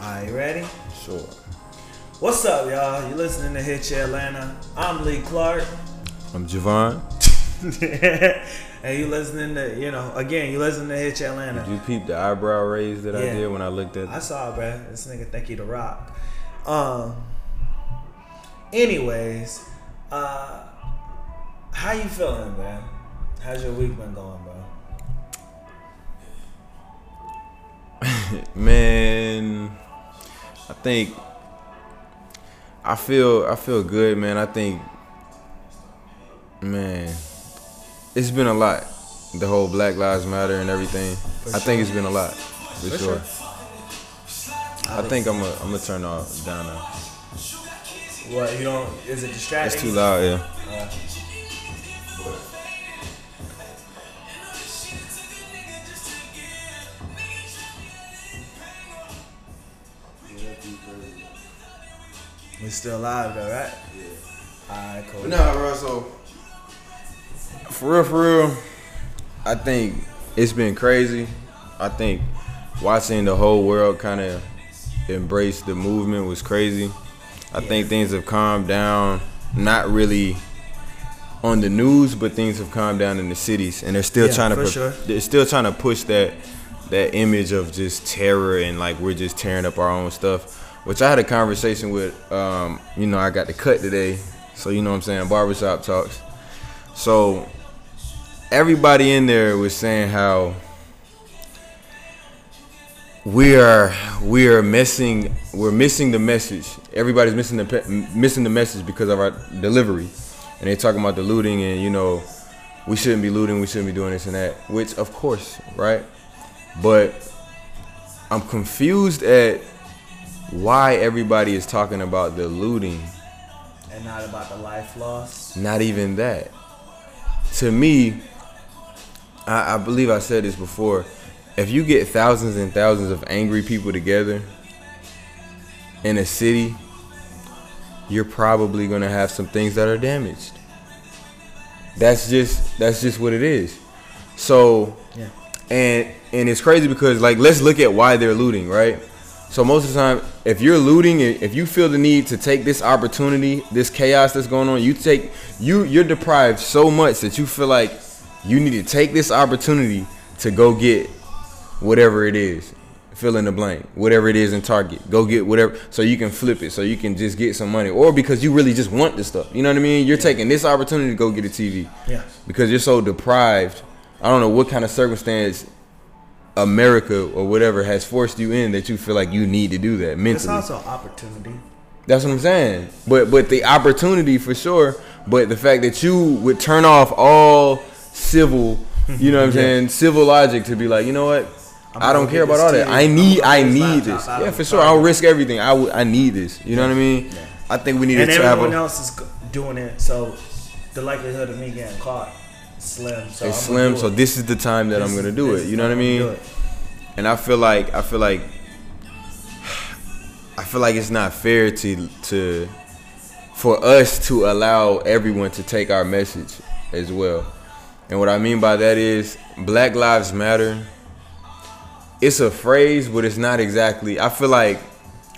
Alright, you ready? Sure. What's up, y'all? You're listening to Hitch Atlanta. I'm Lee Clark. I'm Javon. And you listening to, you listening to Hitch Atlanta. Did you peep the eyebrow raise that I did when I looked at it? I saw it, bruh. This nigga think he the Rock. Anyways, how you feeling, man? How's your week been going, bro? Man, I feel good, man. I think, man, it's been a lot. The whole Black Lives Matter and everything. I think it's been a lot, for sure. I'm gonna turn off down now. What you don't? Is it distracting? It's too loud, yeah. We're still live though, right? Yeah. Alright, cool. No, bro, so for real, I think it's been crazy. I think watching the whole world kind of embrace the movement was crazy. I think things have calmed down, not really on the news, but things have calmed down in the cities, and they're still trying to push that image of just terror and like we're just tearing up our own stuff. Which I had a conversation with, I got the cut today. So, you know what I'm saying? Barbershop talks. So, everybody in there was saying how we're missing the message. Everybody's missing the message because of our delivery. And they talking about the looting and, we shouldn't be looting. We shouldn't be doing this and that, which, of course, right? But I'm confused at why everybody is talking about the looting and not about the life loss. Not even that. To me, I believe I said this before, if you get thousands and thousands of angry people together in a city, you're probably going to have some things that are damaged. That's just what it is. So, yeah. And it's crazy because, like, let's look at why they're looting, right? So most of the time, if you're looting, if you feel the need to take this opportunity, this chaos that's going on, you're deprived so much that you feel like you need to take this opportunity to go get whatever it is, fill in the blank, whatever it is in Target, go get whatever, so you can flip it, so you can just get some money, or because you really just want the stuff, you know what I mean? You're taking this opportunity to go get a TV because you're so deprived. I don't know what kind of circumstance America or whatever has forced you in that you feel like you need to do that mentally. It's also opportunity. That's what I'm saying. But the opportunity for sure. But the fact that you would turn off all civil, you know what I'm saying, civil logic to be like, you know what, I don't care about all that. I need this. Yeah, for sure. I'll risk everything. I need this. You know what I mean? Yeah. I think we need to travel. And everyone else is doing it, so the likelihood of me getting caught. It's slim. So this is the time that I'm gonna do it. You know what I mean? And I feel like it's not fair to for us to allow everyone to take our message as well. And what I mean by that is Black Lives Matter. It's a phrase, but it's not exactly. I feel like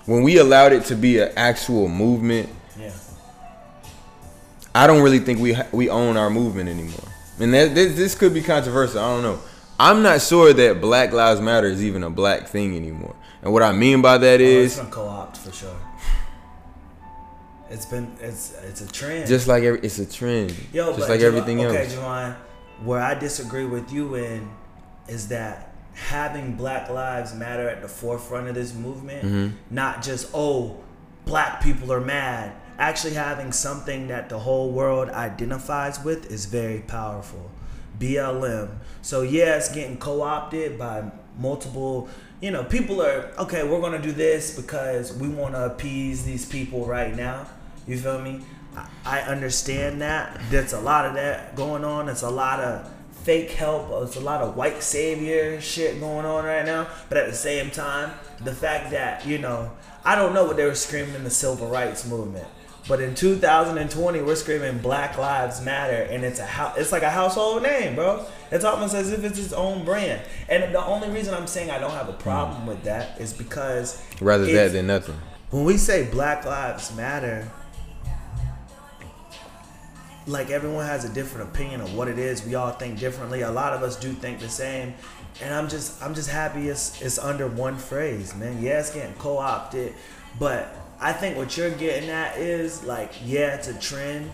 when we allowed it to be an actual movement, I don't really think we own our movement anymore. And this could be controversial. I don't know. I'm not sure that Black Lives Matter is even a black thing anymore. And what I mean by that is it's been co-opted for sure. It's a trend. Just like it's a trend. Yo, just like everything else. Okay, Juwan, where I disagree with you in is that having Black Lives Matter at the forefront of this movement, not just black people are mad. Actually having something that the whole world identifies with is very powerful. BLM. So yeah, it's getting co-opted by multiple, people are, okay, we're going to do this because we want to appease these people right now. You feel me? I understand that. There's a lot of that going on. It's a lot of fake help. It's a lot of white savior shit going on right now. But at the same time, the fact that, I don't know what they were screaming in the civil rights movement. But in 2020, we're screaming Black Lives Matter, and it's like a household name, bro. It's almost as if it's its own brand. And the only reason I'm saying I don't have a problem with that is because rather that than nothing. When we say Black Lives Matter, like, everyone has a different opinion of what it is. We all think differently. A lot of us do think the same. And I'm just happy it's under one phrase, man. Yeah, it's getting co-opted, but I think what you're getting at is, like, yeah, it's a trend,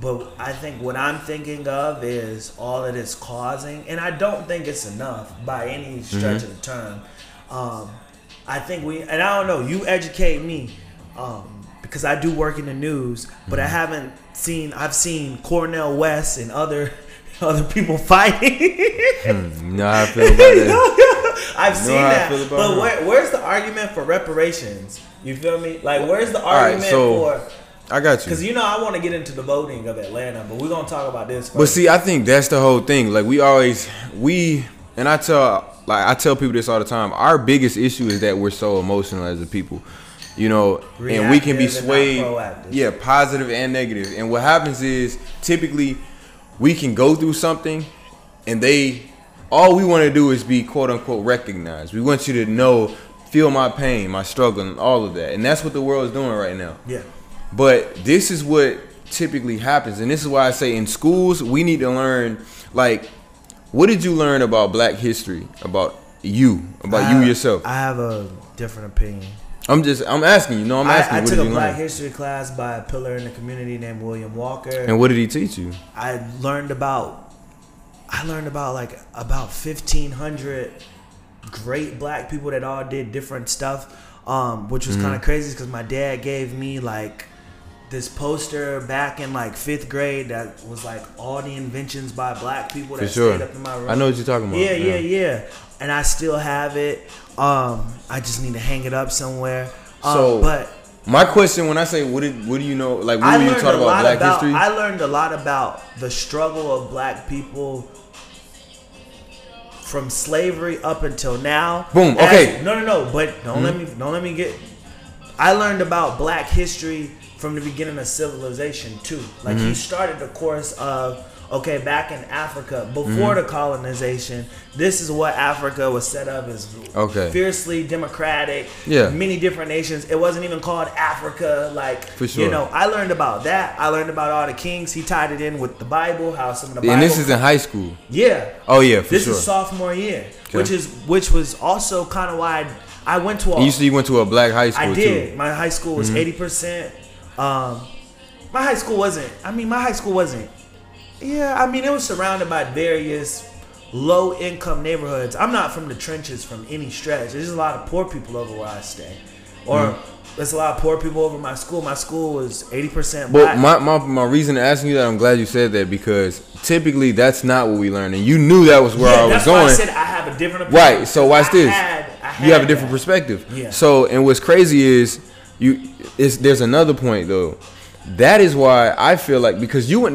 but I think what I'm thinking of is all that it's causing, and I don't think it's enough by any stretch of the term. I think and I don't know, you educate me, because I do work in the news, but I've seen Cornel West and other people fighting. No, I feel about that. I've seen that. But where's the argument for reparations? You feel me? Like, where's the argument for? I got you. Because, you know, I want to get into the voting of Atlanta, but we're gonna talk about this first. But see, I think that's the whole thing. Like, I tell people this all the time. Our biggest issue is that we're so emotional as a people. You know, reactive, and we can be swayed, positive and negative. And what happens is, typically, we can go through something, and all we want to do is be quote unquote recognized. We want you to know, feel my pain, my struggle, and all of that. And that's what the world is doing right now. Yeah. But this is what typically happens, and this is why I say in schools we need to learn. Like, what did you learn about Black history? About you yourself? I have a different opinion. I'm asking you. No, I'm asking you. I took a Black history class by a pillar in the community named William Walker. And what did he teach you? I learned about 1,500 great Black people that all did different stuff, which was kind of crazy because my dad gave me like this poster back in like 5th grade that was like all the inventions by Black people that stayed up in my room. I know what you're talking about. Yeah. And I still have it. I just need to hang it up somewhere. But my question, when I say what do you know, like what were you taught about Black history? I learned a lot about the struggle of Black people from slavery up until now. Boom. Okay. But don't let me get. I learned about Black history from the beginning of civilization too. Like he started the course of. Okay, back in Africa, before the colonization, this is what Africa was set up as. Okay. Fiercely democratic. Yeah. Many different nations. It wasn't even called Africa. Like, for sure. You know, I learned about that. I learned about all the kings. He tied it in with the Bible, how some of the Bible. And this is in high school. Yeah. Oh, yeah, for sure. This is sophomore year, okay. which was also kind of why I went to a. You went to a Black high school, too. I did. My high school was 80%. My high school wasn't. It was surrounded by various low-income neighborhoods. I'm not from the trenches from any stretch. There's a lot of poor people over where I stay. Or there's a lot of poor people over my school. My school was 80% Black. Well, my reason to asking you that, I'm glad you said that, because typically that's not what we learn. And you knew that was where I was going. That's why I said I have a different opinion. Right, so watch this. You have a different perspective. Yeah. So, and what's crazy is, there's another point, though. That is why I feel like, because you went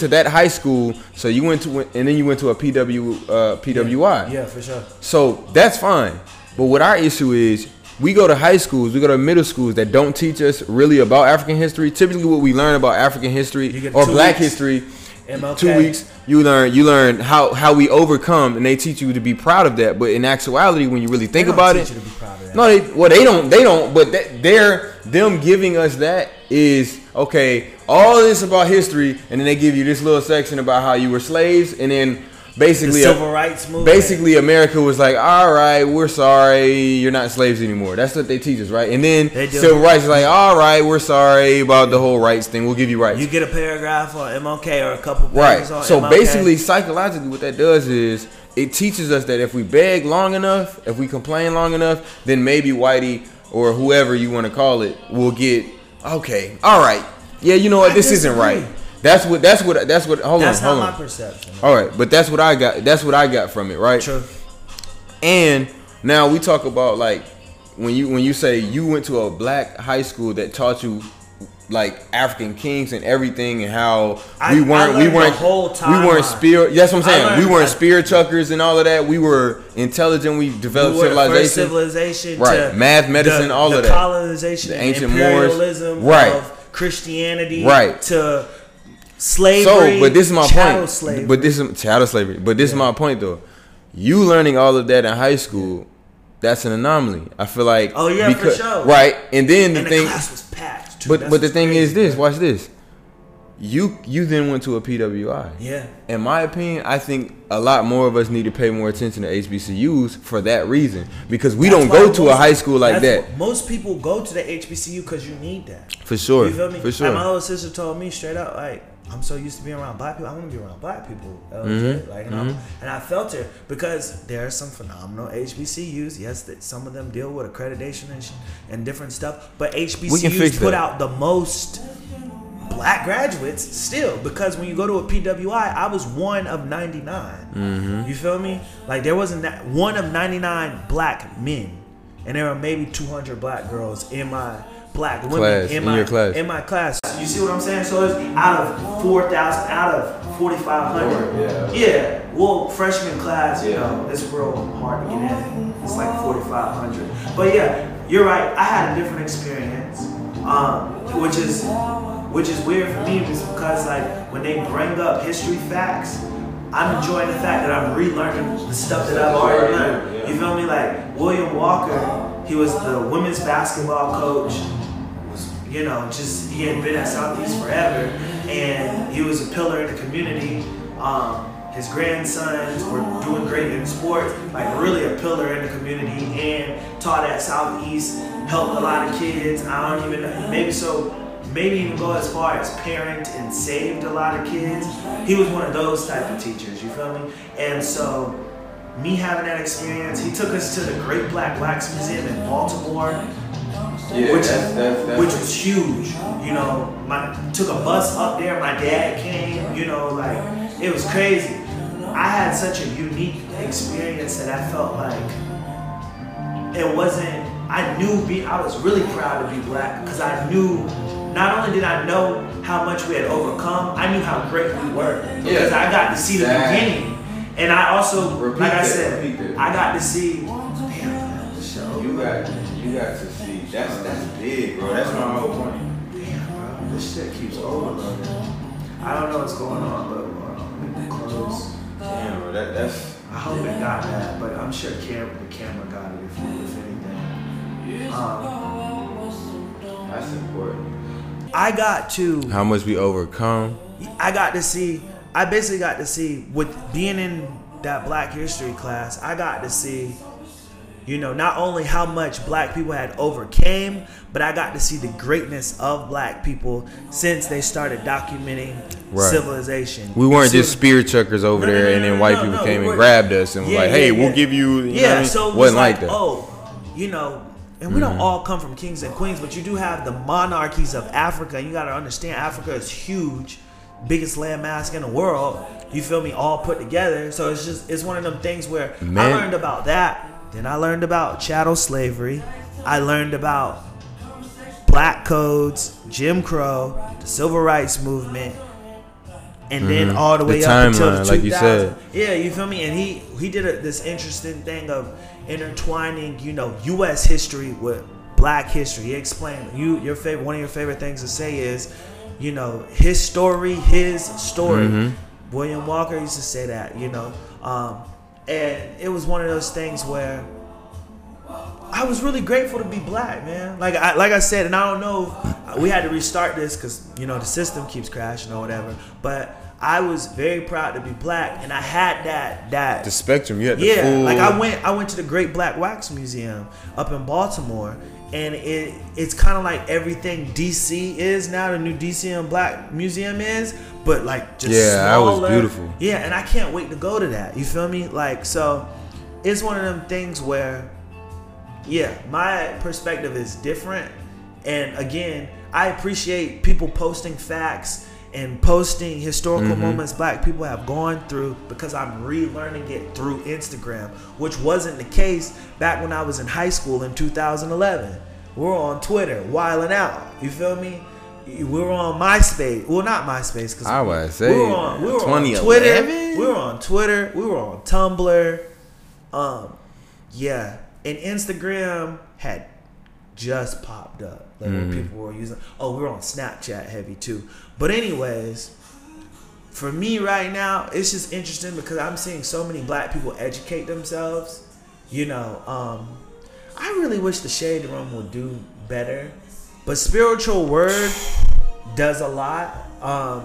to that high school, so you went to, and then you went to a PWI. Yeah, for sure. So that's fine. But what our issue is, we go to high schools, we go to middle schools that don't teach us really about African history. Typically, what we learn about African history or Black history, MLK. 2 weeks, you learn how we overcome, and they teach you to be proud of that. But in actuality, when you really think about it, them giving us that is okay. All this about history, and then they give you this little section about how you were slaves, and then basically the civil rights movement. Basically, America was like, all right, we're sorry, you're not slaves anymore. That's what they teach us, right? And then civil rights is like, all right, we're sorry about the whole rights thing. We'll give you rights. You get a paragraph on MLK or a couple paragraphs on MLK. So basically, psychologically, what that does is it teaches us that if we beg long enough, if we complain long enough, then maybe Whitey or whoever you want to call it will get, okay, all right, yeah, you know what, this isn't right. That's what. Hold on. That's not my perception. All right, but that's what I got. That's what I got from it, right? True. And now we talk about like when you say you went to a Black high school that taught you like African kings and everything, and how we weren't spear. That's what I'm saying. We weren't spear chuckers and all of that. We were intelligent. We developed civilization. First civilization, right? Math, medicine, all of that. Colonization, the ancient Moors, right? Christianity to slavery. So, but this is my point. Slavery. But this is child slavery. But this is my point though. You learning all of that in high school, that's an anomaly. I feel like because, for sure. Right. And then the thing class was packed too. But the thing is this, watch this. You then went to a PWI. Yeah. In my opinion, I think a lot more of us need to pay more attention to HBCUs for that reason. Because we don't go to a high school like that. Most people go to the HBCU because you need that. For sure. You feel me? For sure. Like my little sister told me straight up, like, I'm so used to being around black people. I want to be around black people. Mm-hmm. Like, you know? Mm-hmm. And I felt her because there are some phenomenal HBCUs. Yes, that some of them deal with accreditation and different stuff. But HBCUs put out the most black graduates still, because when you go to a PWI, I was one of 99. Mm-hmm. You feel me? Like there wasn't that one of 99 black men, and there were maybe 200 black girls in my black women class, in my class. You see what I'm saying? So it's out of 4,000, out of 4,500. Yeah. Well, freshman class, you know, it's real hard to get in. It's like 4,500. But yeah, you're right. I had a different experience, which is weird for me, just because like when they bring up history facts, I'm enjoying the fact that I'm relearning the stuff that I've already learned. Yeah. You feel me? Like William Walker, he was the women's basketball coach. You know, just he had been at Southeast forever, and he was a pillar in the community. His grandsons were doing great in sports, like really a pillar in the community, and taught at Southeast, helped a lot of kids. I don't even know, maybe even go as far as parent and saved a lot of kids. He was one of those type of teachers, you feel me? And so, me having that experience, he took us to the Great Black Wax Museum in Baltimore, which was huge. You know, took a bus up there, my dad came, you know, like, it was crazy. I had such a unique experience that I felt like it wasn't, I was really proud to be black, because I knew, not only did I know how much we had overcome, I knew how great we were. Because I got to see the beginning. And I also, I got to see, damn, the show. You got to see, that's big, bro. That's my whole point. Damn, bro, this shit keeps over, bro. I don't know what's going on, but close. Damn, bro, that's. I hope it got that, but I'm sure the camera got it if anything. That's important. I got to how much we overcome. I basically got to see, with being in that black history class, I got to see, you know, not only how much black people had overcame, but I got to see the greatness of black people since they started documenting civilization. We weren't just spear chuckers over there, and then white people came and grabbed us and was like, hey, we'll give you, you know what I mean? So it wasn't like that. Oh, you know. And we don't all come from kings and queens, but you do have the monarchies of Africa. You got to understand, Africa is huge, biggest landmass in the world. You feel me? All put together. So it's just, it's one of them things where I learned about that. Then I learned about chattel slavery. I learned about black codes, Jim Crow, the civil rights movement. And then all the way up until 2000. Like you said. Yeah, you feel me? And he did this interesting thing of intertwining, you know, U.S. history with black history. He explained one of your favorite things to say is, you know, his story, his story. Mm-hmm. William Walker used to say that, you know. And it was one of those things where I was really grateful to be black, man. Like I said, and I don't know, we had to restart this because, you know, the system keeps crashing or whatever. But I was very proud to be black, and I had that the spectrum. You had the full. Like I went to the Great Black Wax Museum up in Baltimore, and it's kind of like everything DC is now, the new DC and Black Museum is, but like just smaller. That was beautiful. Yeah, and I can't wait to go to that. You feel me? Like, so it's one of them things where, yeah, my perspective is different, and again, I appreciate people posting facts and posting historical moments black people have gone through, because I'm relearning it through Instagram, which wasn't the case back when I was in high school in 2011. We're on Twitter, wilding out. You feel me? We're on MySpace. Well, not MySpace, because we were on Twitter. We were on Twitter. We were on Tumblr. And Instagram had just popped up. Like when people were using, oh, we were on Snapchat heavy too. But anyways, for me right now, it's just interesting because I'm seeing so many black people educate themselves. You know, I really wish the Shade Room would do better. But Spiritual Word does a lot.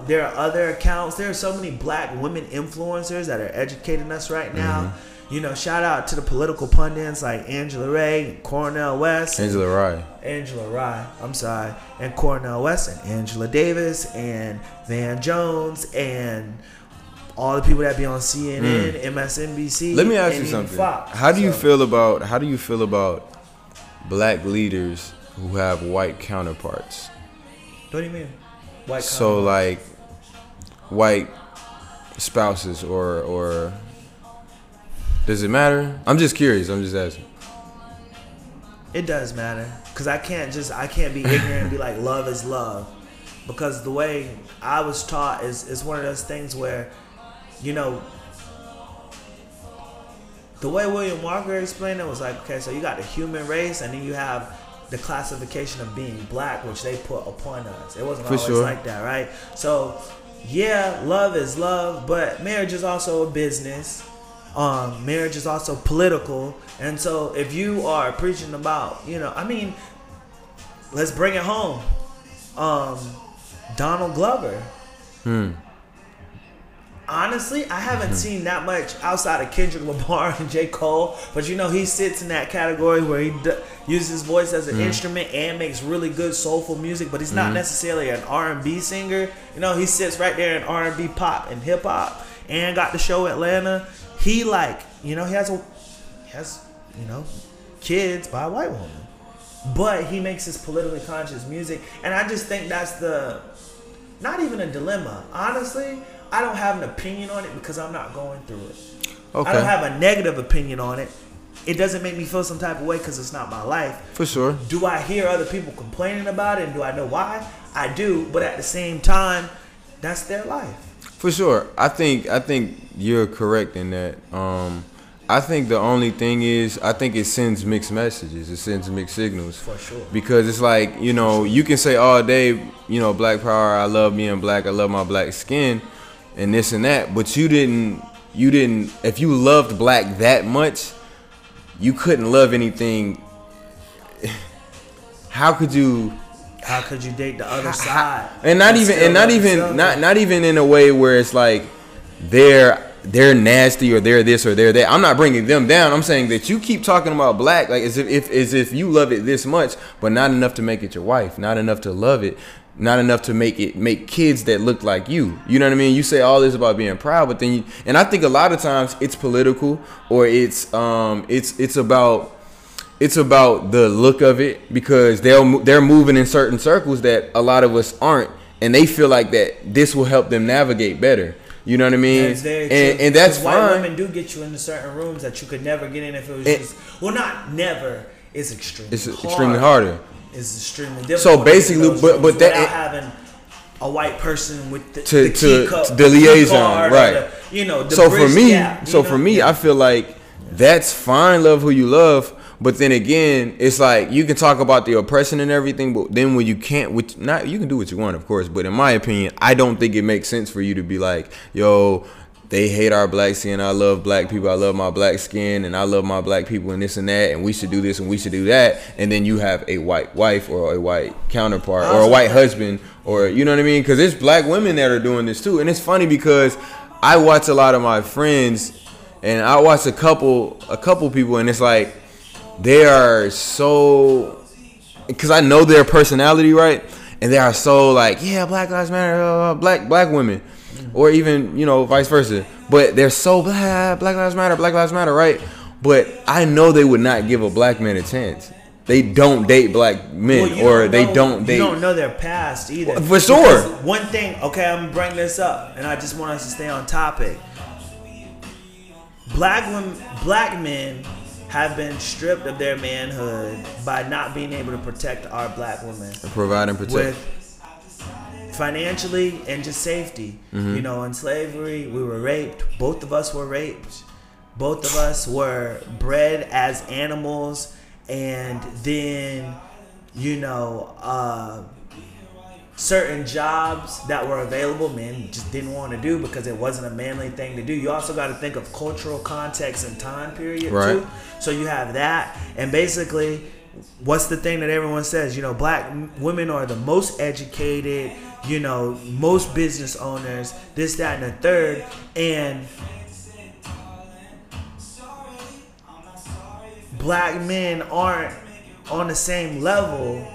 There are other accounts. There are so many black women influencers that are educating us right now. You know, shout out to the political pundits like Angela Rye and Cornel West. Angela Rye, I'm sorry. And Cornel West and Angela Davis and Van Jones and all the people that be on CNN, MSNBC. Let me ask you something. Fox. How do you feel about black leaders who have white counterparts? What do you mean? White counterparts? So like white spouses or does it matter? I'm just curious. I'm just asking. It does matter because I can't be ignorant and be like love is love, because the way I was taught is one of those things where, you know, the way William Walker explained it was like, okay, so you got the human race and then you have the classification of being black, which they put upon us. It wasn't always like that, right? So yeah, love is love, but marriage is also a business. Marriage is also political. And so if you are preaching about, you know, I mean, let's bring it home. Donald Glover. Honestly, I haven't seen that much outside of Kendrick Lamar and J Cole, but you know, he sits in that category where he uses his voice as an instrument and makes really good soulful music, but he's not necessarily an R&B singer. You know, he sits right there in R&B, pop and hip hop, and got the show Atlanta. He like, you know, he has, you know, kids by a white woman, but he makes his politically conscious music. And I just think that's not even a dilemma. Honestly, I don't have an opinion on it because I'm not going through it. Okay. I don't have a negative opinion on it. It doesn't make me feel some type of way because it's not my life. For sure. Do I hear other people complaining about it and do I know why? I do, but at the same time, that's their life. For sure. I think you're correct in that. I think the only thing is, I think it sends mixed messages. It sends mixed signals. For sure. Because it's like, you know, you can say all day, you know, black power, I love being black, I love my black skin, and this and that, but you didn't, if you loved black that much, you couldn't love anything. How could you date the other side? And not even in a way where it's like they're nasty or they're this or they're that. I'm not bringing them down. I'm saying that you keep talking about black like as if you love it this much, but not enough to make it your wife, not enough to love it, not enough to make kids that look like you. You know what I mean? You say all this about being proud, but then and I think a lot of times it's political or it's about the look of it, because they're moving in certain circles that a lot of us aren't, and they feel like that this will help them navigate better. You know what I mean? And that's fine. White women do get you into certain rooms that you could never get in if it was not never. It's extremely. It's extremely harder. It's extremely difficult. So basically, but that having a white person with the key cup, the liaison, right? You know. So for me, I feel like that's fine. Love who you love. But then again, it's like you can talk about the oppression and everything, but then when you can't, you can do what you want, of course. But in my opinion, I don't think it makes sense for you to be like, yo, they hate our black skin. I love black people. I love my black skin and I love my black people and this and that. And we should do this and we should do that. And then you have a white wife or a white counterpart or a white husband or, you know what I mean? Because there's black women that are doing this too. And it's funny because I watch a lot of my friends and I watch a couple people and it's like, they are so, because I know their personality, right? And they are so like, yeah, Black Lives Matter, black women, or even, you know, vice versa. But they're so Black Lives Matter, right? But I know they would not give a black man a chance. They don't date black men, You don't know their past either. Well, for sure. Because one thing, okay, I'm gonna bring this up, and I just want us to stay on topic. Black men have been stripped of their manhood by not being able to protect our black women. Provide and protect. With financially and just safety. You know, in slavery, we were raped. Both of us were raped. Both of us were bred as animals and then you know, certain jobs that were available, men just didn't want to do because it wasn't a manly thing to do. You also got to think of cultural context and time period, right, too. So you have that. And basically, what's the thing that everyone says? You know, black women are the most educated, you know, most business owners, this, that, and the third. And black men aren't on the same level.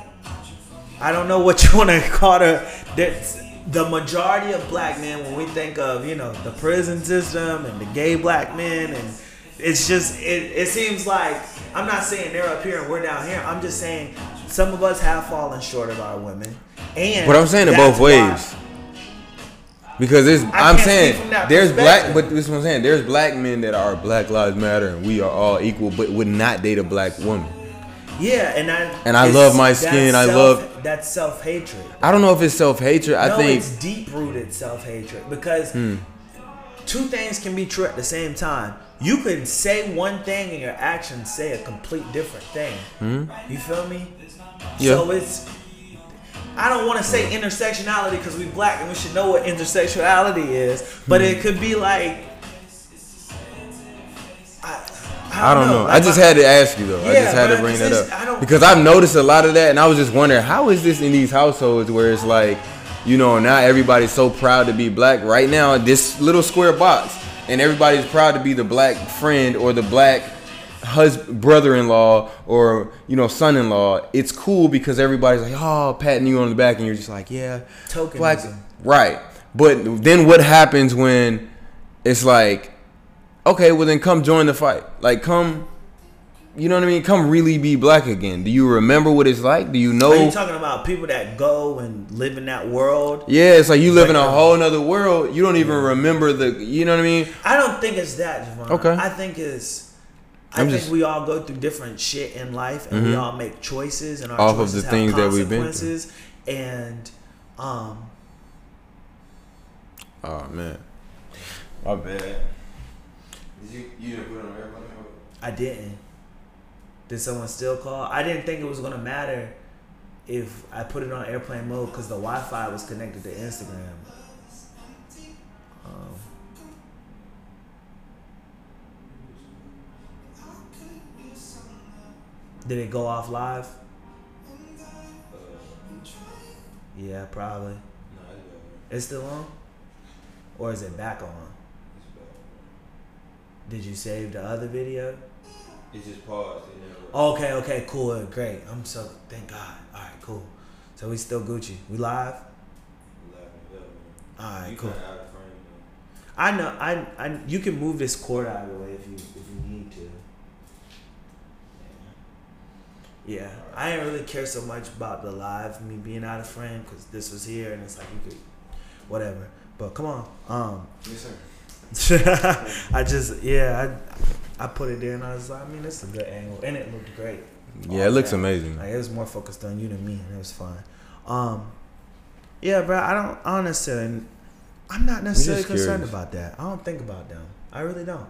I don't know what you want to call the majority of black men when we think of, you know, the prison system and the gay black men. And it's just, it seems like, I'm not saying they're up here and we're down here. I'm just saying some of us have fallen short of our women. And but I'm saying it both ways. Because there's black, but this is what I'm saying. There's black men that are Black Lives Matter and we are all equal, but would not date a black woman. Yeah, and I love my skin. That's self-hatred. I don't know if it's self-hatred. I think it's deep-rooted self-hatred because two things can be true at the same time. You can say one thing and your actions say a complete different thing. Mm-hmm. You feel me? Yeah. So it's, I don't want to say intersectionality because we black and we should know what intersectionality is, but it could be like, I don't know. Like, I just had to ask you though. Yeah, I just had to bring that up because I've noticed a lot of that, and I was just wondering how is this in these households where it's like, you know, now everybody's so proud to be black. Right now, this little square box, and everybody's proud to be the black friend or the black brother-in-law or, you know, son-in-law. It's cool because everybody's like, oh, patting you on the back, and you're just like, yeah, tokenism, black, right? But then what happens when it's like, okay, well then come join the fight. Like come, you know what I mean? Come really be black again. Do you remember what it's like? Do you know? Are you talking about people that go and live in that world? Yeah, it's like you live in a whole nother world. You don't even remember the, you know what I mean? I don't think it's that, Javon. Okay. I think we all go through different shit in life and we all make choices and our off choices of the things that we've been through. And oh man. My bad. You didn't put it on everybody? I didn't. Did someone still call? I didn't think it was going to matter if I put it on airplane mode because the Wi-Fi was connected to Instagram. Did it go off live? Yeah, probably. It's still on? Or is it back on? Did you save the other video? It just paused. Okay, cool, great. I'm so, thank God. All right, cool. So we still Gucci. We live? All right, cool. I know. I you can move this cord out of the way if you need to. Yeah, I didn't really care so much about the live me being out of frame because this was here and it's like you could, whatever. But come on. Yes, sir. I put it there and I was like, I mean, it's a good angle and it looked great. Yeah, it looks amazing. Like, it was more focused on you than me and it was fun. Yeah, bro, I'm not necessarily concerned about that. I don't think about them. I really don't.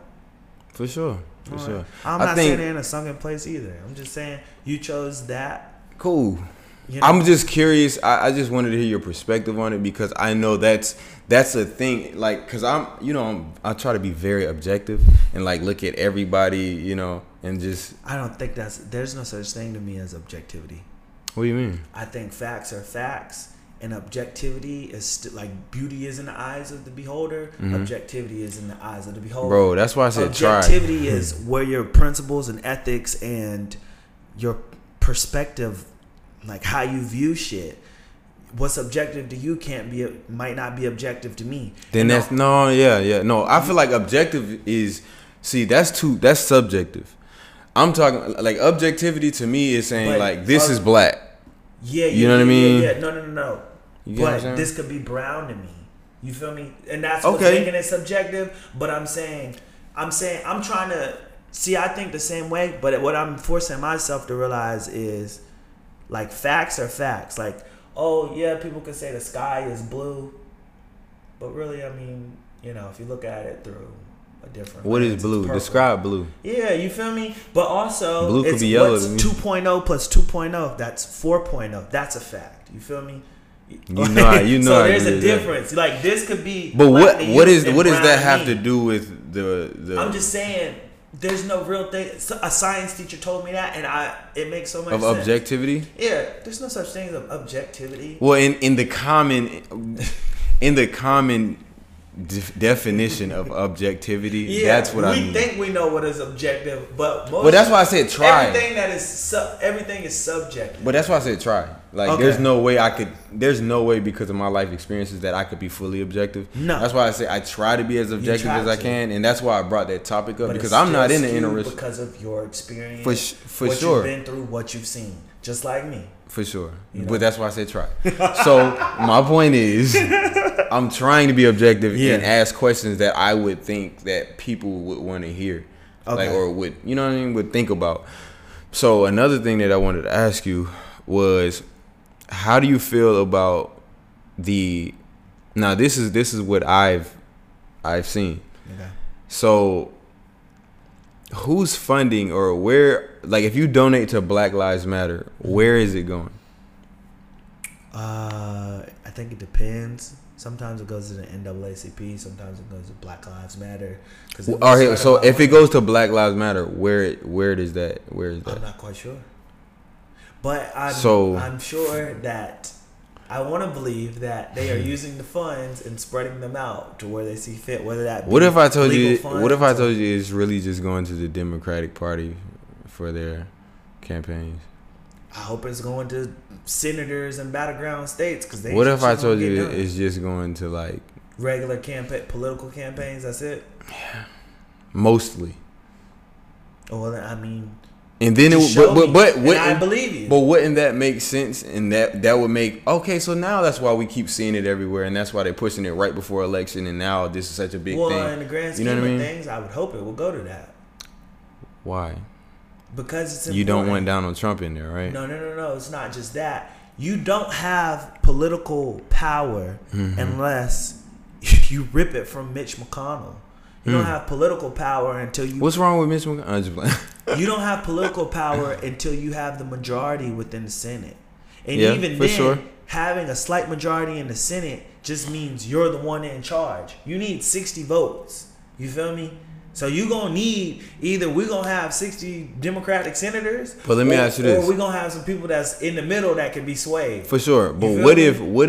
For sure, for sure. I'm not saying they're in a sunken place either. I'm just saying you chose that. Cool. You know? I'm just curious. I just wanted to hear your perspective on it because I know that's a thing. Like, cause I try to be very objective and like look at everybody, you know, and just. I don't think there's no such thing to me as objectivity. What do you mean? I think facts are facts, and objectivity is like beauty is in the eyes of the beholder. Mm-hmm. Objectivity is in the eyes of the beholder. Bro, that's why I said objectivity is where your principles and ethics and your perspective. Like how you view shit. What's objective to you might not be objective to me. Then that's no. I feel like objective is that's subjective. I'm talking like objectivity to me is saying like this is black. Yeah, you know what I mean. Yeah, no. But this could be brown to me. You feel me? And that's what's making it subjective. But I'm saying, I'm trying to see. I think the same way. But what I'm forcing myself to realize is. Like facts are facts. Like, oh yeah, people can say the sky is blue, but really, I mean, you know, if you look at it through a different. What is blue? Describe blue. Yeah, you feel me? But also, blue could be yellow to me. 2.0 plus 2.0, that's 4.0. That's a fact. You feel me? You know. So there's a difference. That. Like this could be. But what does that have to do with the? I'm just saying. There's no real thing. A science teacher told me that, and it makes so much sense. Of objectivity? Yeah, there's no such thing as objectivity. Well, in the common definition of objectivity, yeah, that's what I mean. We think we know what is objective, but most. But that's why I said try. Everything is subjective. But that's why I said try. Like there's no way because of my life experiences that I could be fully objective. No. That's why I say I try to be as objective as I can, and that's why I brought that topic up, but because I'm not in the inner because of your experience. For sure. What you've been through, what you've seen. Just like me. For sure. You know? But that's why I said try. So my point is I'm trying to be objective and ask questions that I would think that people would want to hear. Okay. Like, or would, you know what I mean, would think about. So another thing that I wanted to ask you was, how do you feel about the? Now this is what I've seen. Okay. So who's funding or where? Like, if you donate to Black Lives Matter, where is it going? I think it depends. Sometimes it goes to the NAACP. Sometimes it goes to Black Lives Matter. So if it goes to Black Lives Matter, where is that? I'm not quite sure. But I'm sure that I want to believe that they are using the funds and spreading them out to where they see fit. Whether that be what if I told you it's really just going to the Democratic Party for their campaigns? I hope it's going to senators and battleground states because they. What if I told you it's just going to like regular political campaigns? That's it. Yeah, mostly. Well, I mean. And then I believe you. But wouldn't that make sense? And that would make so now that's why we keep seeing it everywhere, and that's why they're pushing it right before election. And now this is such a big thing. Well, in the grand scheme of things, I would hope it will go to that. Why? Because it's important. You don't want Donald Trump in there, right? No. It's not just that. You don't have political power unless you rip it from Mitch McConnell. You don't have political power until you. What's wrong with Mitch McConnell? You don't have political power until you have the majority within the Senate, and even then, having a slight majority in the Senate just means you're the one in charge. You need 60 votes. You feel me? So you gonna need either we're gonna have 60 Democratic senators, but let me ask you this: or we're gonna have some people that's in the middle that can be swayed. For sure, but what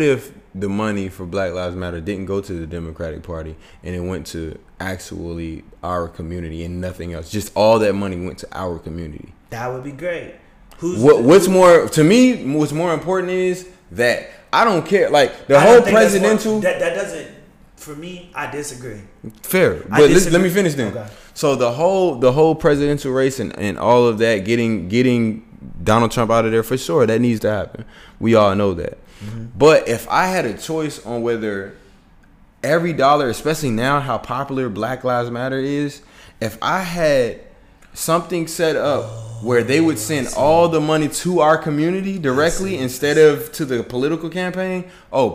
if the money for Black Lives Matter didn't go to the Democratic Party and it went to actually our community and nothing else? Just all that money went to our community. That would be great. What's more important is that I don't care. Like the whole presidential. That doesn't. For me, I disagree. Fair, but let me finish then. Okay. So the whole presidential race and all of that, getting Donald Trump out of there, for sure, that needs to happen. We all know that. Mm-hmm. But if I had a choice on whether every dollar, especially now how popular Black Lives Matter is, if I had something set up where they would send all the money to our community directly instead of to the political campaign,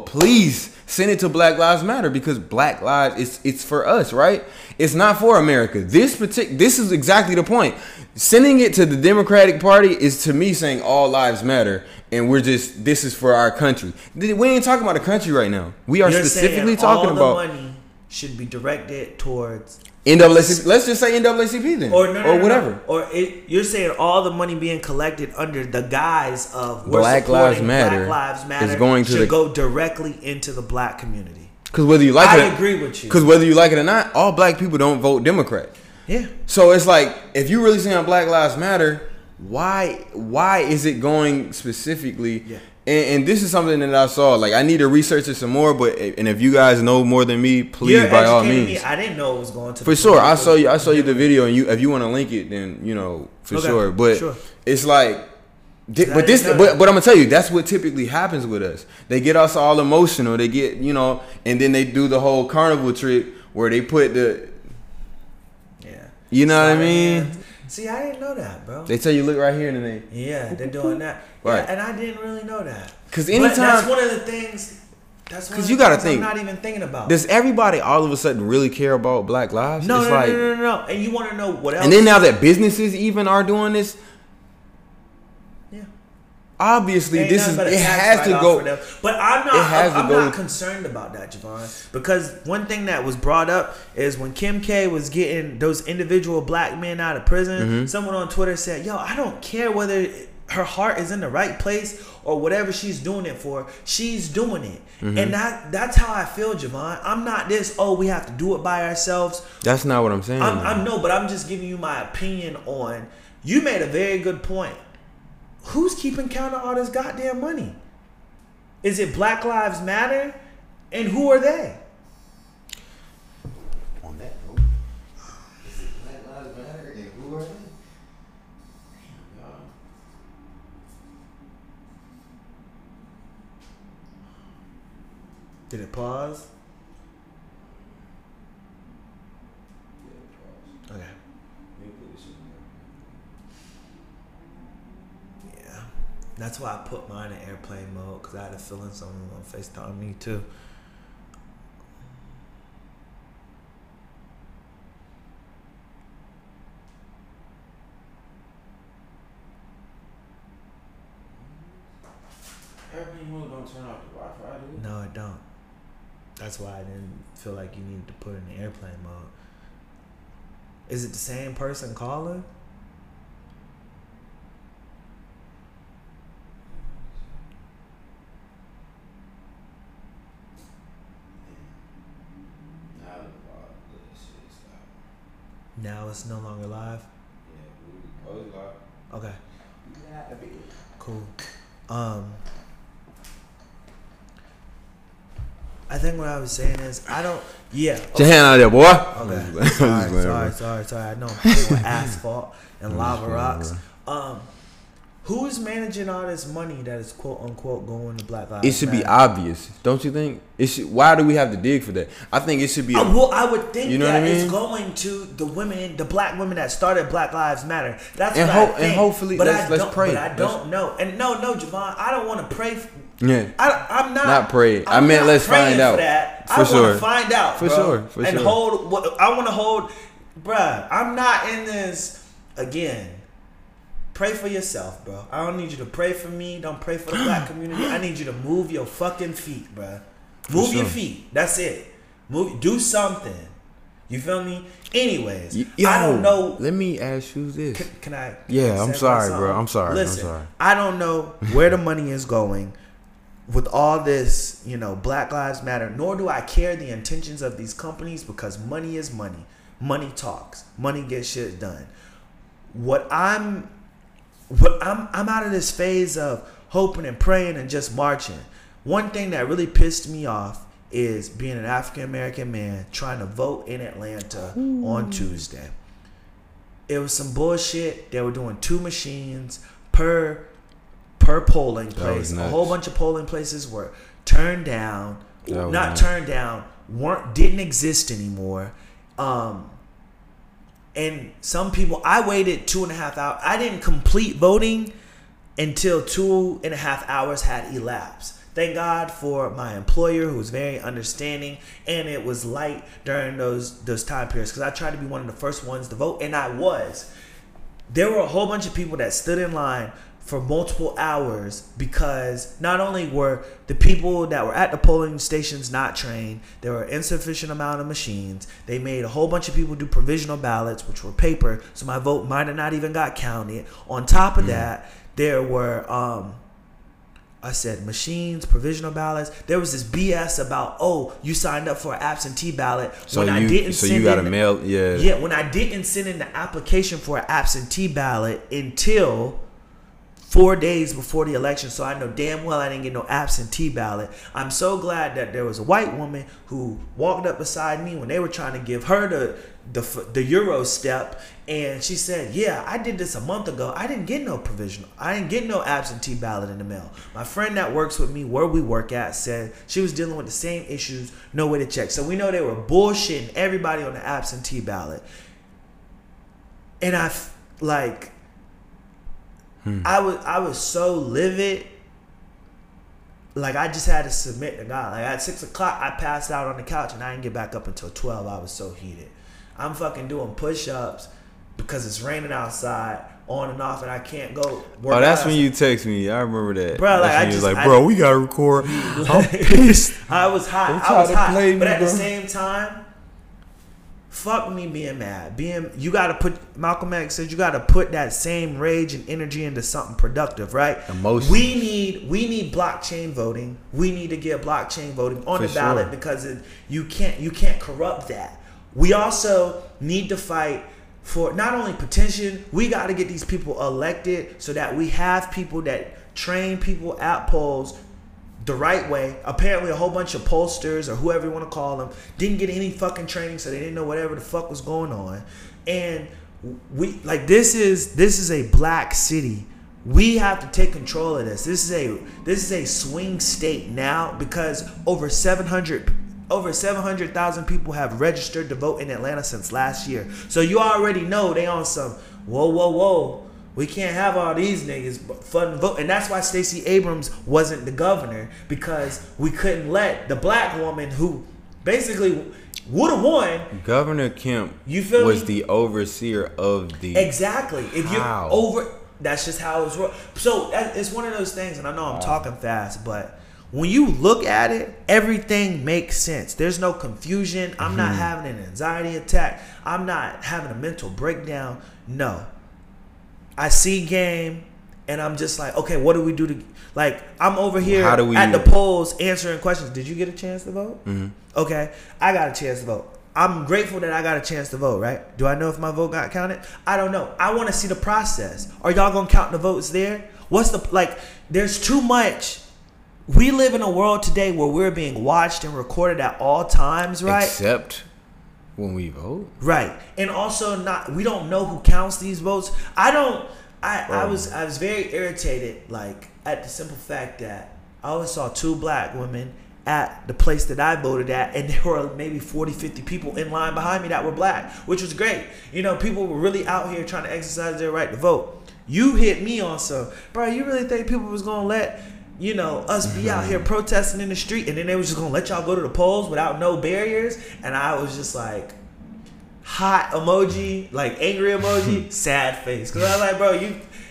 please send it to Black Lives Matter, because Black Lives, it's for us, right? It's not for America. This is exactly the point. Sending it to the Democratic Party is, to me, saying all lives matter, and this is for our country. We ain't talking about a country right now. We are specifically talking about all the money should be directed towards NAACP. Let's just say NAACP then, or whatever. No. Or you're saying all the money being collected under the guise of Black Lives Matter should go directly into the Black community. Because whether you like it, I agree with you. Because whether you like it or not, all Black people don't vote Democrat. Yeah. So it's like, if you really saying Black Lives Matter, why is it going specifically? Yeah. And this is something that I saw. Like, I need to research it some more. And if you guys know more than me, please, by all means. I didn't know it was going to. For sure, I saw you the video, and if you want to link it, then you know for sure. But it's like, but I'm gonna tell you, that's what typically happens with us. They get us all emotional. They get and then they do the whole carnival trick where they put the. Yeah. You know what I mean? See, I didn't know that, bro. They tell you look right here, and then they're doing that. Right. Yeah, and I didn't really know that. Because anytime. But that's one of the things. Because you gotta think. I'm not even thinking about. Does everybody all of a sudden really care about Black lives? No, it's no, like, no. And you want to know what else? And then now that businesses even are doing this, yeah. Obviously, this is it has to go. But I'm not concerned about that, Javon, because one thing that was brought up is when Kim K was getting those individual Black men out of prison. Mm-hmm. Someone on Twitter said, "Yo, I don't care whether." Her heart is in the right place or whatever she's doing it for, she's doing it. Mm-hmm. And that's how I feel, Javon. I'm not this, oh, we have to do it by ourselves. That's not what I'm saying. No, but I'm just giving you my opinion on, you made a very good point. Who's keeping count of all this goddamn money? Is it Black Lives Matter? And who are they? On that note, is it Black Lives Matter and who are they? Did it pause? Yeah, it paused. Okay. Yeah. That's why I put mine in airplane mode, because I had a feeling someone was going to FaceTime me too. Airplane mode don't turn off the Wi-Fi, do it? No, it don't. That's why I didn't feel like you needed to put it in the airplane mode. Is it the same person calling? Now it's no longer live? Yeah, it was live. Okay. Cool. I think what I was saying is Get your hand out of there, boy. Okay. sorry. I know asphalt and lava rocks. Who is managing all this money that is quote unquote going to Black Lives Matter? It should be obvious, don't you think? It should. Why do we have to dig for that? I think it should be. I would think it's going to the women, the Black women that started Black Lives Matter. That's and what I think. And hopefully, but let's pray. But I don't know. And no, Javon, I don't want to pray. Yeah, I'm not praying. I meant let's find out. I want to find out for sure. And I want to hold, bruh. I'm not in this again. Pray for yourself, bro. I don't need you to pray for me. Don't pray for the Black community. I need you to move your fucking feet, bro. Move your feet. That's it. Move. Do something. You feel me? Anyways, I don't know. Let me ask you this. Can I? Yeah, I'm sorry, bro. I'm sorry. Listen, I don't know where the money is going. With all this, Black Lives Matter, nor do I care the intentions of these companies, because money is money. Money talks. Money gets shit done. I'm out of this phase of hoping and praying and just marching. One thing that really pissed me off is being an African American man trying to vote in Atlanta on Tuesday. It was some bullshit. They were doing 2 machines per polling place. A whole bunch of polling places were turned down, didn't exist anymore. And some people, I waited 2.5 hours. I didn't complete voting until 2.5 hours had elapsed. Thank God for my employer, who was very understanding, and it was light during those time periods, because I tried to be one of the first ones to vote, and I was. There were a whole bunch of people that stood in line for multiple hours, because not only were the people that were at the polling stations not trained, there were an insufficient amount of machines. They made a whole bunch of people do provisional ballots, which were paper, so my vote might have not even got counted. On top of that, there were, I said machines, provisional ballots. There was this BS about, you signed up for an absentee ballot when I didn't send in the application for an absentee ballot until 4 days before the election, so I know damn well I didn't get no absentee ballot. I'm so glad that there was a white woman who walked up beside me when they were trying to give her the Euro step, and she said, yeah, I did this a month ago. I didn't get no provisional. I didn't get no absentee ballot in the mail. My friend that works with me where we work at said she was dealing with the same issues, no way to check. So we know they were bullshitting everybody on the absentee ballot. And I was so livid like I just had to submit to God. Like at 6 o'clock, I passed out on the couch and I didn't get back up until 12. I was so heated. I'm fucking doing push-ups because it's raining outside, on and off, and I can't go work. Oh, that's when you text me. I remember that. Bro, like I just was like, bro, we gotta record. I'm pissed. I was hot. I was hot. But at the same time, fuck me being mad. You gotta put, Malcolm X said, you gotta put that same rage and energy into something productive, right? Emotion. We need blockchain voting. We need to get blockchain voting on the ballot because you can't corrupt that. We also need to fight for not only petition, we got to get these people elected so that we have people that train people at polls the right way. Apparently a whole bunch of pollsters or whoever you want to call them didn't get any fucking training, so they didn't know whatever the fuck was going on. And we like this is a black city. We have to take control of this. This is a swing state now because over 700,000 people have registered to vote in Atlanta since last year. So you already know they on some, whoa. We can't have all these niggas fun vote. And that's why Stacey Abrams wasn't the governor, because we couldn't let the black woman who basically would have won. Governor Kemp was the overseer of the... Exactly. If you're over... That's just how it's working. So it's one of those things, and I know I'm talking fast, but... When you look at it, everything makes sense. There's no confusion. I'm not having an anxiety attack. I'm not having a mental breakdown. No. I see game, and I'm just like, okay, what do we do to... Like, I'm over here at the polls answering questions. Did you get a chance to vote? Mm-hmm. Okay, I got a chance to vote. I'm grateful that I got a chance to vote, right? Do I know if my vote got counted? I don't know. I want to see the process. Are y'all going to count the votes there? What's the... Like, there's too much... We live in a world today where we're being watched and recorded at all times, right? Except when we vote. Right. And also we don't know who counts these votes. I was very irritated, like, at the simple fact that I only saw two black women at the place that I voted at, and there were maybe 40, 50 people in line behind me that were black, which was great. You know, people were really out here trying to exercise their right to vote. You hit me on some, bro, you really think people was going to let... You know, us be out here protesting in the street, and then they was just gonna let y'all go to the polls without no barriers. And I was just like, hot emoji, like angry emoji, sad face. Cause I was like, bro,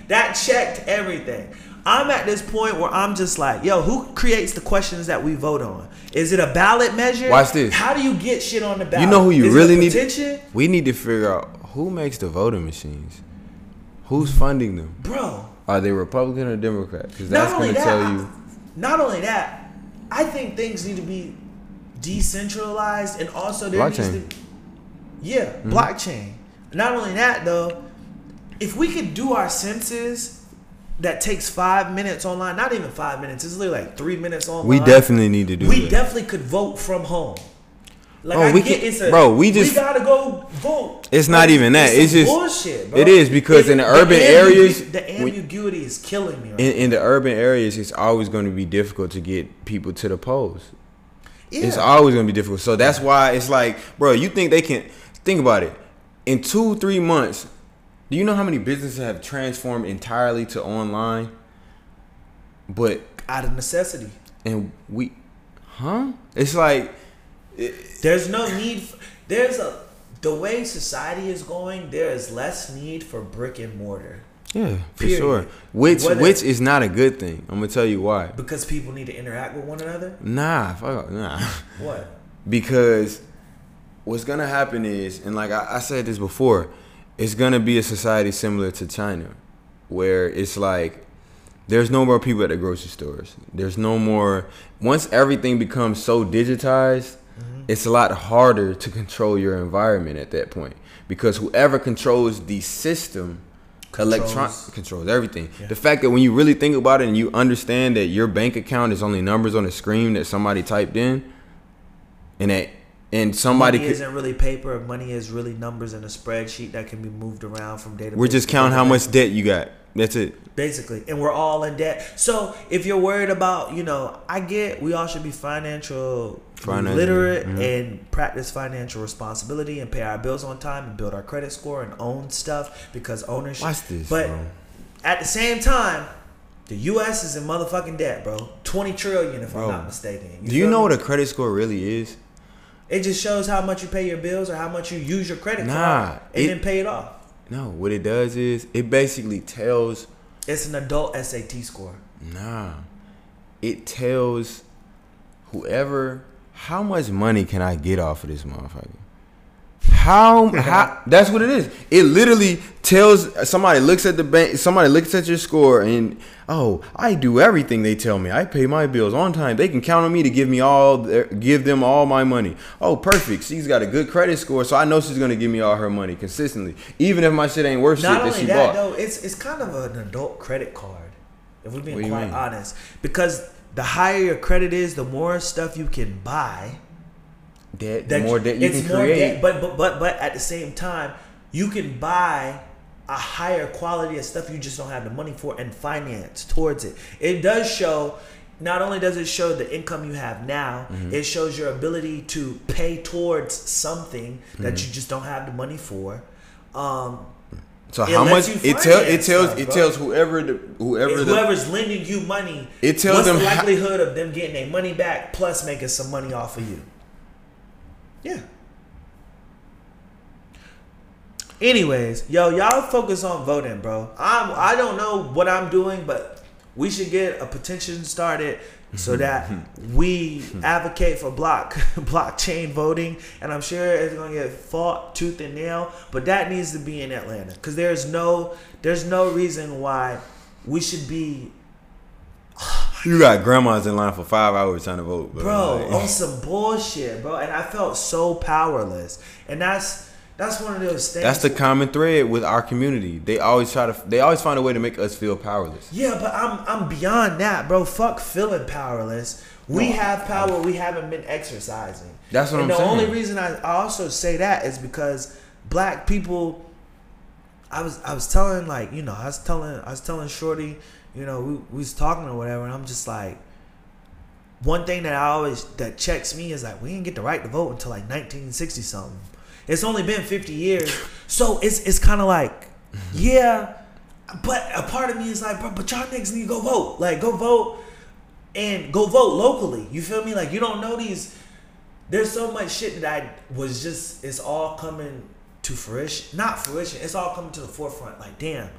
that checked everything. I'm at this point where I'm just like, yo, who creates the questions that we vote on? Is it a ballot measure? Watch this. How do you get shit on the ballot? You know who you Is really need? Petition? We need to figure out who makes the voting machines. Who's funding them, bro? Are they Republican or Democrat? Because that's going to tell you. Not only that, I think things need to be decentralized, and also there blockchain. Needs to, blockchain. Not only that though, if we could do our census that takes 5 minutes online, not even 5 minutes, it's literally like 3 minutes online. We definitely need to do. We that. Definitely could vote from home. Like we gotta go vote. It's not even that. It's just bullshit, bro. It is because in the urban areas, the ambiguity is killing me. Right in the urban areas, it's always going to be difficult to get people to the polls. Yeah. It's always going to be difficult. So that's why it's like, bro, you think they can? Think about it. In 2-3 months, do you know how many businesses have transformed entirely to online? But out of necessity, and we, It's like. There's no need for, the way society is going, there is less need for brick and mortar. Yeah, for sure. Which is not a good thing. I'm gonna tell you why. Because people need to interact with one another? Nah. What? Because what's gonna happen is, and like I said this before, it's gonna be a society similar to China, where it's like there's no more people at the grocery stores. There's no more. Once everything becomes so digitized, it's a lot harder to control your environment at that point, because whoever controls the system controls everything. Yeah. The fact that when you really think about it and you understand that your bank account is only numbers on a screen that somebody typed in, and somebody money isn't really paper. Money is really numbers in a spreadsheet that can be moved around from day to day. We're just counting how much debt you got. That's it. Basically. And we're all in debt. So if you're worried about, I get we all should be financially literate and practice financial responsibility and pay our bills on time and build our credit score and own stuff, because ownership. Watch this, but bro. At the same time, The U.S. is in motherfucking debt, bro. 20 trillion, if I'm not mistaken. Do you know what a credit score really is? It just shows how much you pay your bills or how much you use your credit card and then pay it off. No, what it does is it basically tells... It's an adult SAT score. Nah. It tells whoever, how much money can I get off of this motherfucker? How that's what it is. It literally tells somebody looks at the bank, somebody looks at your score and I do everything they tell me. I pay my bills on time. They can count on me to give me all give them all my money. Oh, perfect. She's got a good credit score, so I know she's gonna give me all her money consistently, even if my shit ain't worth shit that she bought. Though, it's kind of an adult credit card, if we're being quite honest, because the higher your credit is, the more stuff you can buy. The more debt you can create. Debt, but at the same time, you can buy a higher quality of stuff you just don't have the money for and finance towards it. It does show, not only does it show the income you have now, it shows your ability to pay towards something that you just don't have the money for. So how much it tells whoever's lending you money, it tells what's them the likelihood of them getting their money back plus making some money off of you. Yeah. Anyways, y'all focus on voting, bro. I don't know what I'm doing, but we should get a petition started so that we advocate for blockchain voting. And I'm sure it's gonna get fought tooth and nail, but that needs to be in Atlanta because there's no reason why we should be. You got grandmas in line for 5 hours trying to vote, bro. On some bullshit, bro. And I felt so powerless. And that's one of those things. That's the common thread with our community. They always find a way to make us feel powerless. Yeah, but I'm beyond that, bro. Fuck feeling powerless. We have power we haven't been exercising. That's what I'm saying. And the only reason I also say that is because black people. I was telling Shorty. We was talking or whatever, and I'm just like, one thing that checks me is like we didn't get the right to vote until like 1960 something. It's only been 50 years, so it's kind of like, yeah. But a part of me is like, bro, but y'all niggas need to go vote. Like, go vote and go vote locally. You feel me? Like, you don't know these. There's so much shit that it's all coming to fruition. Not fruition. It's all coming to the forefront. Like, damn.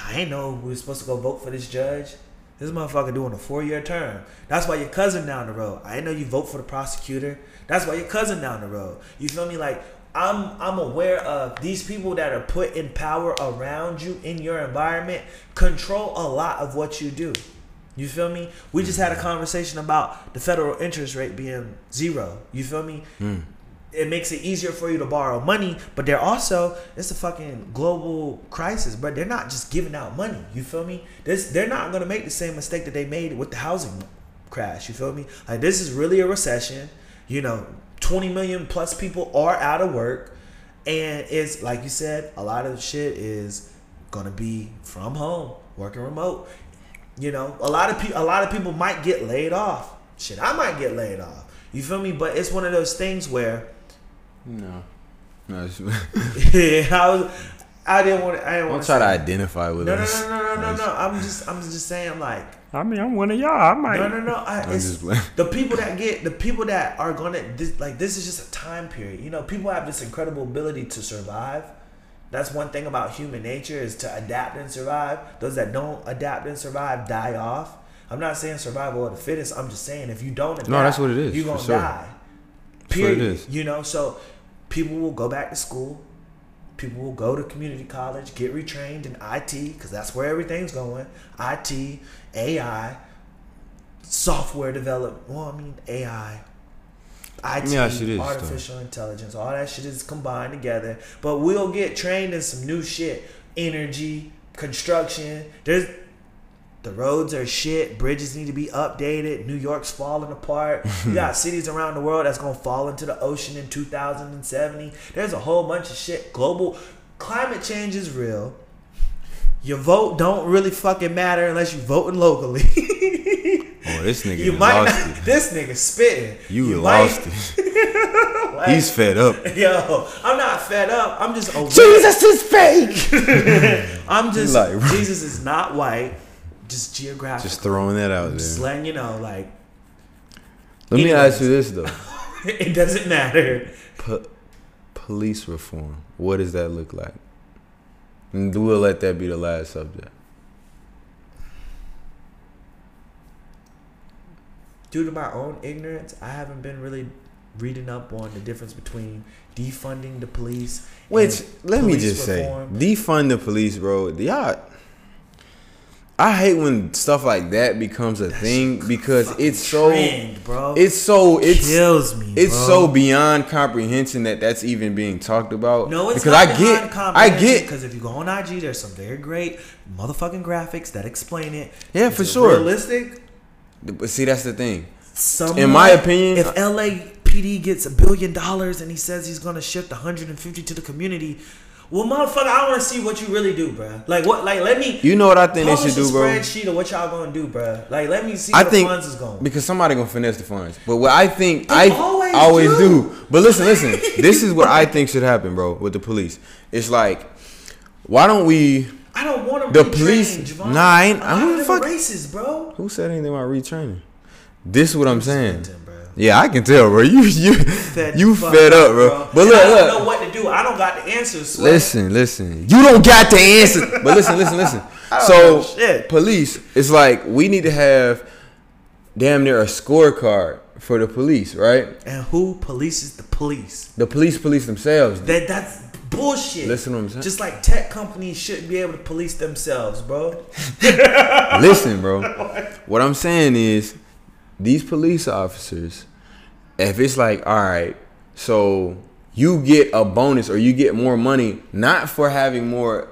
I ain't know we were supposed to go vote for this judge. This motherfucker doing a 4-year term. That's why your cousin down the road. I ain't know you vote for the prosecutor. That's why your cousin down the road. You feel me? Like I'm aware of these people that are put in power around you in your environment control a lot of what you do. You feel me? We just had a conversation about the federal interest rate being 0. You feel me? Mm. It makes it easier for you to borrow money, but they're also, it's a fucking global crisis, but they're not just giving out money. You feel me? They're not going to make the same mistake that they made with the housing crash. You feel me? Like, this is really a recession. 20 million plus people are out of work, and it's, like you said, a lot of shit is going to be from home, working remote. A lot of people might get laid off. Shit, I might get laid off. You feel me? But it's one of those things where No. I didn't want to try to identify with us. No. I'm just saying, like, I mean, I'm one of y'all. I might. No. The people that are gonna this is just a time period. People have this incredible ability to survive. That's one thing about human nature, is to adapt and survive. Those that don't adapt and survive die off. I'm not saying survival of the fittest. I'm just saying if you don't adapt, that's what it is. You're going to die. Period. That's what it is. So people will go back to school. People will go to community college, get retrained in IT, because that's where everything's going. IT, AI, software development. Well, AI, IT, artificial intelligence. All that shit is combined together. But we'll get trained in some new shit. Energy, construction. The roads are shit. Bridges need to be updated. New York's falling apart. You got cities around the world that's going to fall into the ocean in 2070. There's a whole bunch of shit. Global climate change is real. Your vote don't really fucking matter unless you're voting locally. This nigga lost it. This nigga spitting. You lost it. Like, he's fed up. Yo, I'm not fed up. I'm just aware. Jesus is fake. I'm just, Jesus is not white. just geographically. Just throwing that out there. Just letting you know, like. Let me ask you this, though. It doesn't matter. Police reform. What does that look like? And we'll let that be the last subject. Due to my own ignorance, I haven't been really reading up on the difference between defunding the police. Which, let me just say, defund the police, bro. Y'all, I hate when stuff like that becomes a thing because it's so, it kills me. It's so beyond comprehension that that's even being talked about. No, it's not beyond comprehension. Because if you go on IG, there's some very great motherfucking graphics that explain it. Yeah, for sure. Realistic. But see, that's the thing. In my opinion, if LAPD gets $1 billion and he says he's going to shift 150 to the community, well, motherfucker, I want to see what you really do, bro. Like what? Like let me. You know what I think they should do, bro? Publish a spreadsheet of what y'all going to do, bro. Like let me see where the funds is going. Because somebody going to finesse the funds. But what I think I always do. But listen. This is what I think should happen, bro, with the police. It's like, why don't we? I don't want to retrain, police. Nah, I'm racist, bro. Who said anything about retraining? This is what I'm saying. Yeah, I can tell, bro. You fed up, bro. But look, I don't know what to do. I don't got the answers. So. Listen. You don't got the answers. But listen. So, police, it's like we need to have damn near a scorecard for the police, right? And who polices the police? The police themselves. That's bullshit. Listen to what I'm saying. Just like tech companies shouldn't be able to police themselves, bro. Listen, bro. What I'm saying is these police officers, if it's like, all right, so you get a bonus or you get more money, not for having more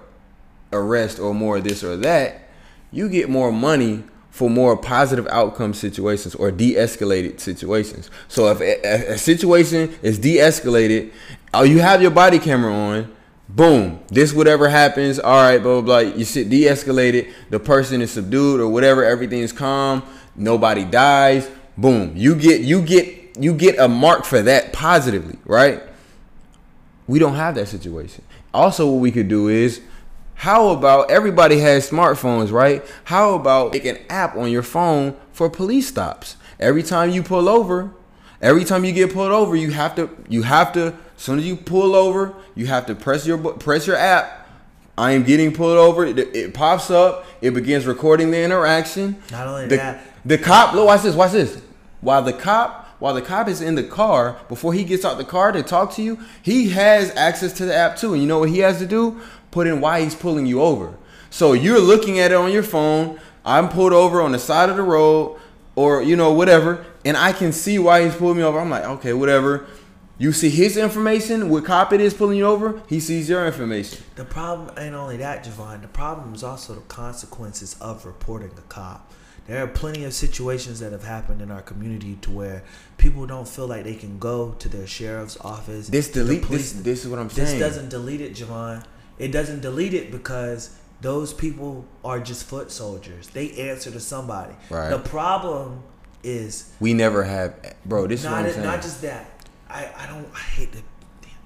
arrest or more this or that, you get more money for more positive outcome situations or de-escalated situations. So if a situation is de-escalated, oh, you have your body camera on, boom, this whatever happens, all right, blah, blah, blah, you sit de-escalated, the person is subdued or whatever, everything is calm, nobody dies, boom. You get a mark for that positively, right? We don't have that situation. Also, what we could do is, how about everybody has smartphones, right? How about make an app on your phone for police stops? Every time you get pulled over, you have to. As soon as you pull over, you have to press your app. I am getting pulled over. It pops up. It begins recording the interaction. Not only that, the cop. Look, watch this. While the cop is in the car, before he gets out the car to talk to you, he has access to the app too. And you know what he has to do? Put in why he's pulling you over. So you're looking at it on your phone. I'm pulled over on the side of the road, or you know whatever, and I can see why he's pulling me over. I'm like, okay, whatever. You see his information, what cop it is pulling you over, he sees your information. The problem ain't only that, Javon. The problem is also the consequences of reporting a cop. There are plenty of situations that have happened in our community to where people don't feel like they can go to their sheriff's office. This is what I'm saying. This doesn't delete it, Javon. It doesn't delete it because those people are just foot soldiers. They answer to somebody. Right. The problem is we never have, bro. This is what I'm saying. Not just that. I hate the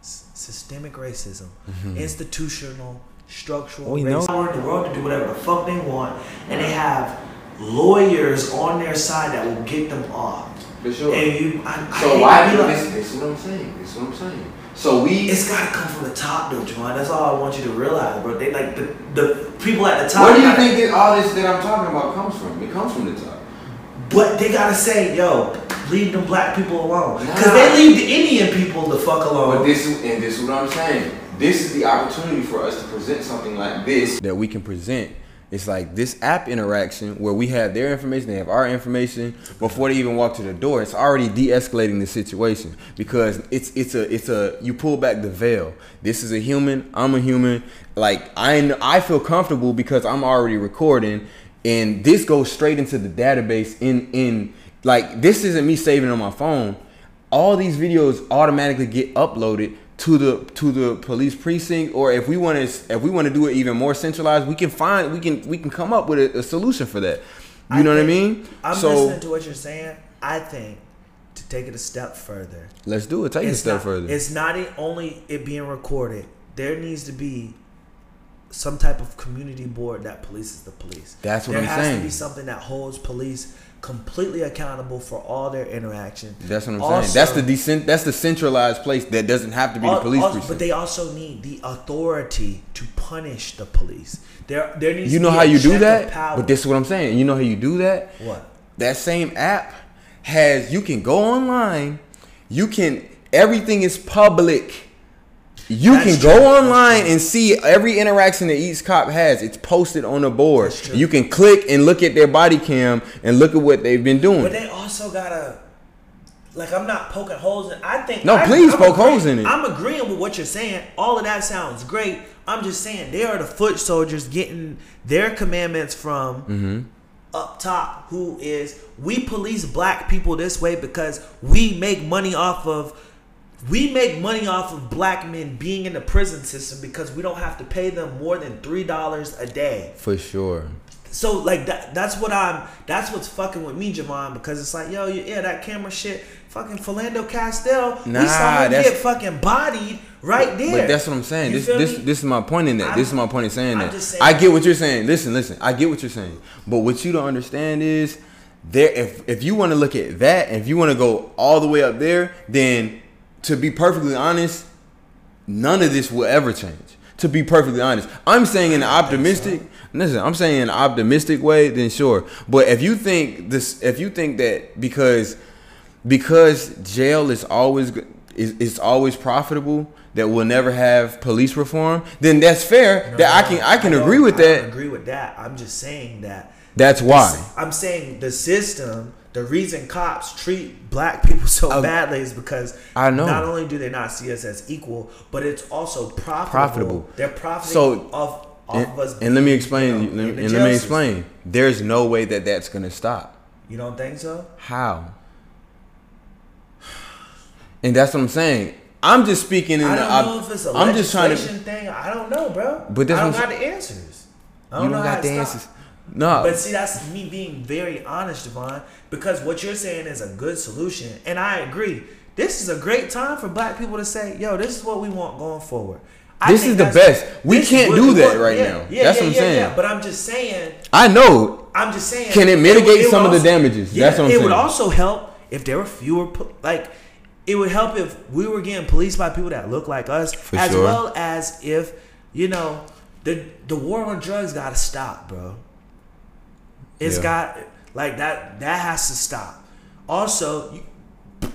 systemic racism, institutional, structural racism. They want the world to do whatever the fuck they want, and they have lawyers on their side that will get them off. For sure. And this is what I'm saying. So it's gotta come from the top, though, Javon. That's all I want you to realize, bro. They like the people at the top. Where do you think that all this that I'm talking about comes from? It comes from the top. But they gotta say, yo, leave them black people alone. Because they leave the Indian people the fuck alone. But this is what I'm saying. This is the opportunity for us to present something like this. That we can present. It's like this app interaction where we have their information, they have our information. Before they even walk to the door, it's already de-escalating the situation. Because it's a you pull back the veil. This is a human, I'm a human. Like I feel comfortable because I'm already recording. And this goes straight into the database in like this isn't me saving on my phone. All these videos automatically get uploaded to the police precinct, or if we want to do it even more centralized, we can come up with a solution for that. You know what I mean? Listening to what you're saying. I think to take it a step further. Let's do it. Take it a step further. It's not only it being recorded. There needs to be some type of community board that polices the police. That's what I'm saying. There has to be something that holds police completely accountable for all their interaction. That's what I'm saying. That's the centralized place that doesn't have to be the police precinct. But they also need the authority to punish the police. There needs to be a check of power. But this is what I'm saying. You know how you do that? What? That same app has, you can go online, everything is public. You can go online and see every interaction that each cop has. It's posted on the board. You can click and look at their body cam and look at what they've been doing. But they also gotta, like, I'm not poking holes in. I think please poke holes in it. I'm agreeing with what you're saying. All of that sounds great. I'm just saying they are the foot soldiers getting their commandments from. Mm-hmm. Up top, who is, we police black people this way because we make money off of black men being in the prison system because we don't have to pay them more than $3 a day. For sure. So like that's what's fucking with me, Javon, because it's like, yo, yeah, that camera shit, fucking Philando Castile, we saw him get fucking bodied right there. But that's what I'm saying. This is my point in that. This is my point in saying that. I get what you're saying. Listen, I get what you're saying. But what you don't understand is there, if you want to look at that, and if you want to go all the way up there, then to be perfectly honest, none of this will ever change. To be perfectly honest, I'm saying in the optimistic. Listen, I'm saying in an optimistic way, then sure. But if you think this, if you think that because jail is always profitable, that we'll never have police reform, then that's fair. I agree with that. I'm just saying that. That's why I'm saying the system. The reason cops treat black people so badly is because not only do they not see us as equal, but it's also profitable. They're profiting off of us. And let me explain. There's no way that that's going to stop. You don't think so? How? And that's what I'm saying. I'm just speaking in the. I don't know if it's a legislation thing. I don't know, bro. But I don't got the answers. No. But see, that's me being very honest, Devon, because what you're saying is a good solution. And I agree. This is a great time for black people to say, yo, this is what we want going forward. This is the best. We can't do that right now. That's what I'm saying. Yeah, but I'm just saying. I know. I'm just saying. Can it mitigate some of the damages? That's what I'm saying. It would also help if there were fewer, like, it would help if we were getting policed by people that look like us, as well as if, you know, the war on drugs got to stop, bro. It's got, like, that has to stop. Also,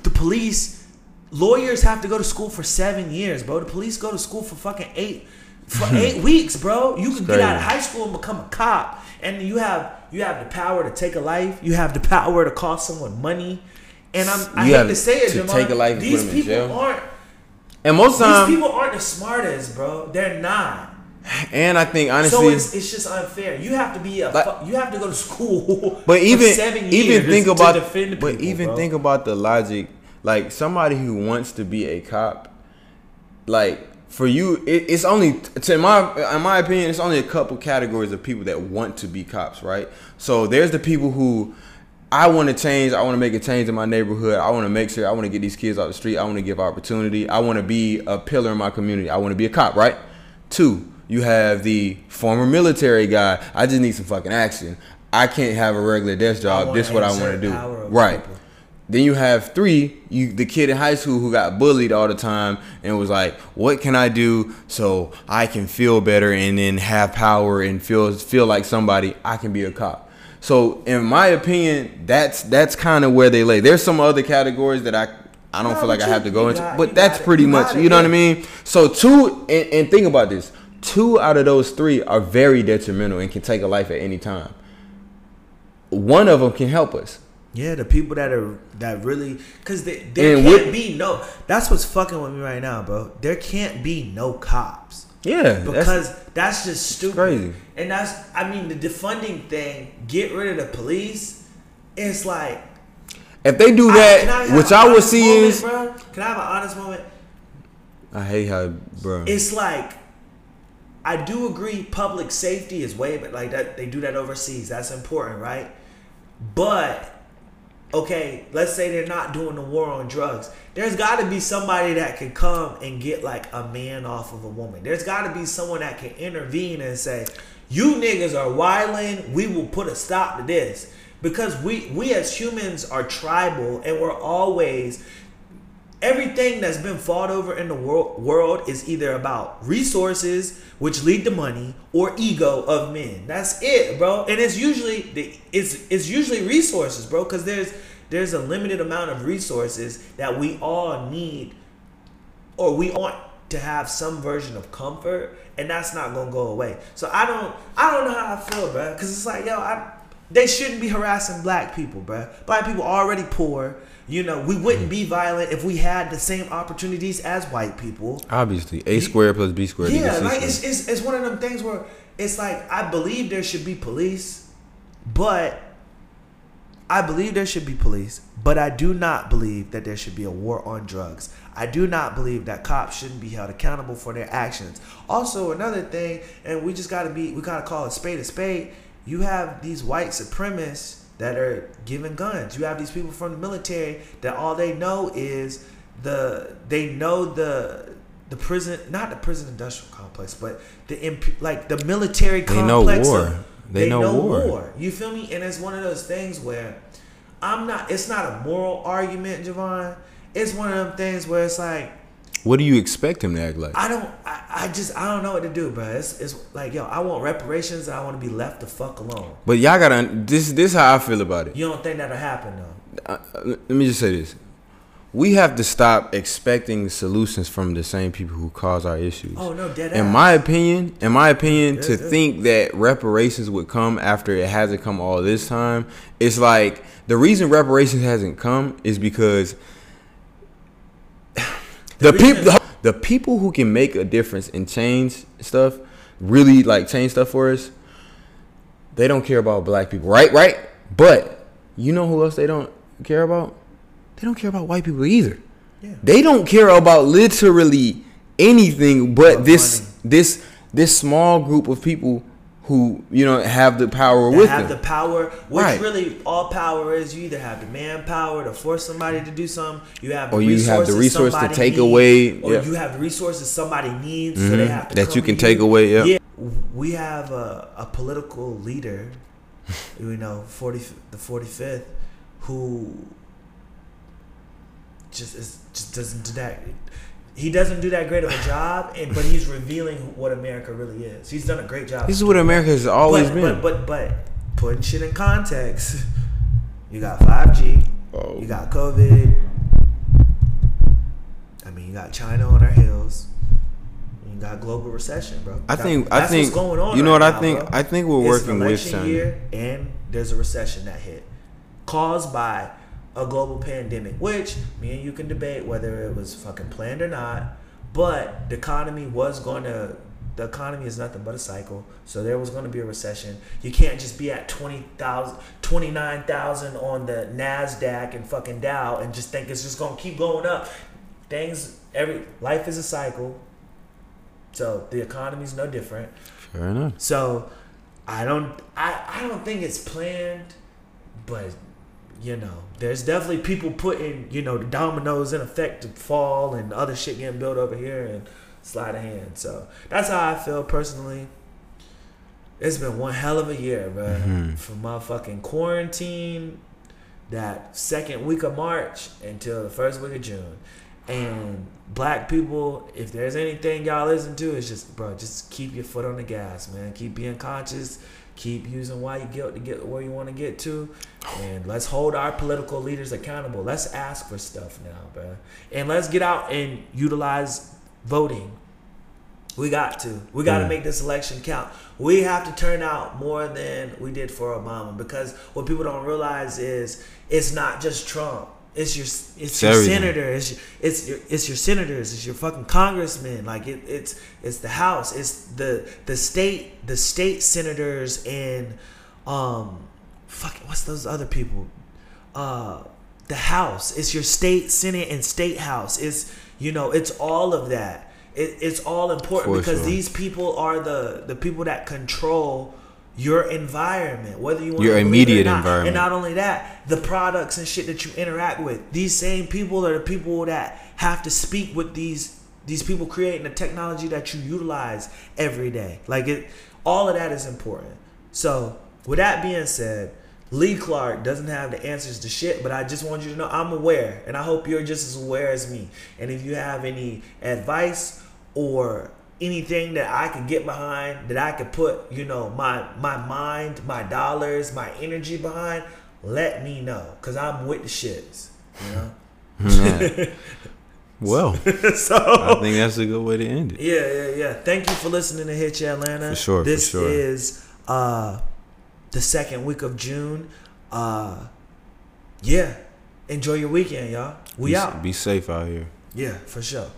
the police, lawyers have to go to school for 7 years, bro. The police go to school for fucking 8 weeks, bro. You can get out of high school and become a cop. And you have the power to take a life. You have the power to cost someone money. And I hate to say it, Jamar, these people aren't. And most times, these people aren't the smartest, bro. They're not. And I think honestly, so it's just unfair. You have to be you have to go to school. But even for 7 years to defend people, think about the logic. Like somebody who wants to be a cop, like for you, it's only in my opinion, it's only a couple categories of people that want to be cops, right? So there's the people who. I want to change. I want to make a change in my neighborhood. I want to make sure. I want to get these kids off the street. I want to give opportunity. I want to be a pillar in my community. I want to be a cop, right? 2. You have the former military guy. I just need some fucking action. I can't have a regular desk job. This is what I want to do. Right. People. Then you have 3, the kid in high school who got bullied all the time and was like, what can I do so I can feel better and then have power and feel like somebody? I can be a cop. So in my opinion, that's kind of where they lay. There's some other categories that I don't feel like I have to go into. But that's pretty much, you know what I mean? So 2, and think about this. 2 out of those 3 are very detrimental and can take a life at any time. 1 of them can help us. Yeah, the people that really, because there can't be no. That's what's fucking with me right now, bro. There can't be no cops. Yeah, because that's just stupid. Crazy. And the defunding thing. Get rid of the police. It's like if they do that, which I would see is. Bro? Can I have an honest moment? I hate how, bro. It's like. I do agree public safety is way, but like that they do that overseas. That's important, right? But okay, let's say they're not doing the war on drugs. There's got to be somebody that can come and get like a man off of a woman. There's got to be someone that can intervene and say, you niggas are wilding. We will put a stop to this. Because we as humans are tribal, and we're always, everything that's been fought over in the world is either about resources, which lead to money, or ego of men. That's it, bro. And it's usually resources, bro, because there's a limited amount of resources that we all need, or we want to have some version of comfort, and that's not gonna go away. So I don't know how I feel, bro, because it's like, yo, they shouldn't be harassing black people, bro. Black people are already poor. You know, we wouldn't be violent if we had the same opportunities as white people. Obviously. A squared plus B squared. Yeah, like it's one of them things where it's like, I believe there should be police, but I do not believe that there should be a war on drugs. I do not believe that cops shouldn't be held accountable for their actions. Also, another thing, and we gotta call a spade a spade. You have these white supremacists that are giving guns. You have these people from the military that all they know is the prison, not the prison industrial complex, but the military complex. They know war. They know war. You feel me? And it's one of those things where it's not a moral argument, Javon. It's one of them things where it's like, what do you expect him to act like? I don't know what to do, bro. It's like, yo, I want reparations and I want to be left the fuck alone. But y'all gotta, this how I feel about it. You don't think that'll happen, though? Let me just say this. We have to stop expecting solutions from the same people who cause our issues. Oh, no, dead ass. In my opinion, to think that reparations would come after it hasn't come all this time, it's like, the reason reparations hasn't come is because the people who can make a difference and change stuff, really like change stuff for us, they don't care about black people, right? But you know who else they don't care about? They don't care about white people either. Yeah. They don't care about literally anything but this small group of people who, you know, have the power with them. Have the power, which really all power is. You either have the manpower to force somebody to do something, you have the resources somebody needs, so they have to that you can take away. Yep. Yeah, we have a political leader, you know, the 45th, who just doesn't do that. He doesn't do that great of a job, but he's revealing what America really is. He's done a great job. This is what America has always been. But putting shit in context, you got 5G, you got COVID. I mean, you got China on our heels. You got global recession, bro. I think what's going on. You know what I think? I think we're working with China. It's election year, and there's a recession that hit, caused by a global pandemic, which me and you can debate whether it was fucking planned or not, but the economy is nothing but a cycle, so there was going to be a recession. You can't just be at 20,000, 29,000 on the NASDAQ and fucking Dow and just think it's just going to keep going up. Life is a cycle, so the economy's no different. Fair enough. So I don't think it's planned, but you know, there's definitely people putting, you know, the dominoes in effect to fall and other shit getting built over here and slide of hand. So that's how I feel personally. It's been one hell of a year, bro. Mm-hmm. From motherfucking quarantine, that second week of March until the first week of June. And black people, if there's anything y'all listen to, it's just, bro, just keep your foot on the gas, man. Keep being conscious. Keep using white guilt to get where you want to get to. And let's hold our political leaders accountable. Let's ask for stuff now, bro. And let's get out and utilize voting. We got to. We got to make this election count. We have to turn out more than we did for Obama, because what people don't realize is it's not just Trump. It's your senator. It's your senators. It's your fucking congressmen. Like it's the House. It's the state senators and what's those other people? The House. It's your state Senate and state House. It's, you know, it's all of that. It's all important, because these people are the people that control your environment, whether you want your immediate environment, and not only that, the products and shit that you interact with. These same people are the people that have to speak with these people creating the technology that you utilize every day. Like it, all of that is important. So with that being said, Lee Clark doesn't have the answers to shit, but I just want you to know I'm aware, and I hope you're just as aware as me. And if you have any advice or anything that I can get behind, that I could put, you know, my mind, my dollars, my energy behind, let me know, because I'm with the shits, you know? Right. Well, so, I think that's a good way to end it. Yeah. Thank you for listening to Hitch Atlanta. For sure. This is... the second week of June. Enjoy your weekend, y'all. We out. Be safe out here. Yeah, for sure.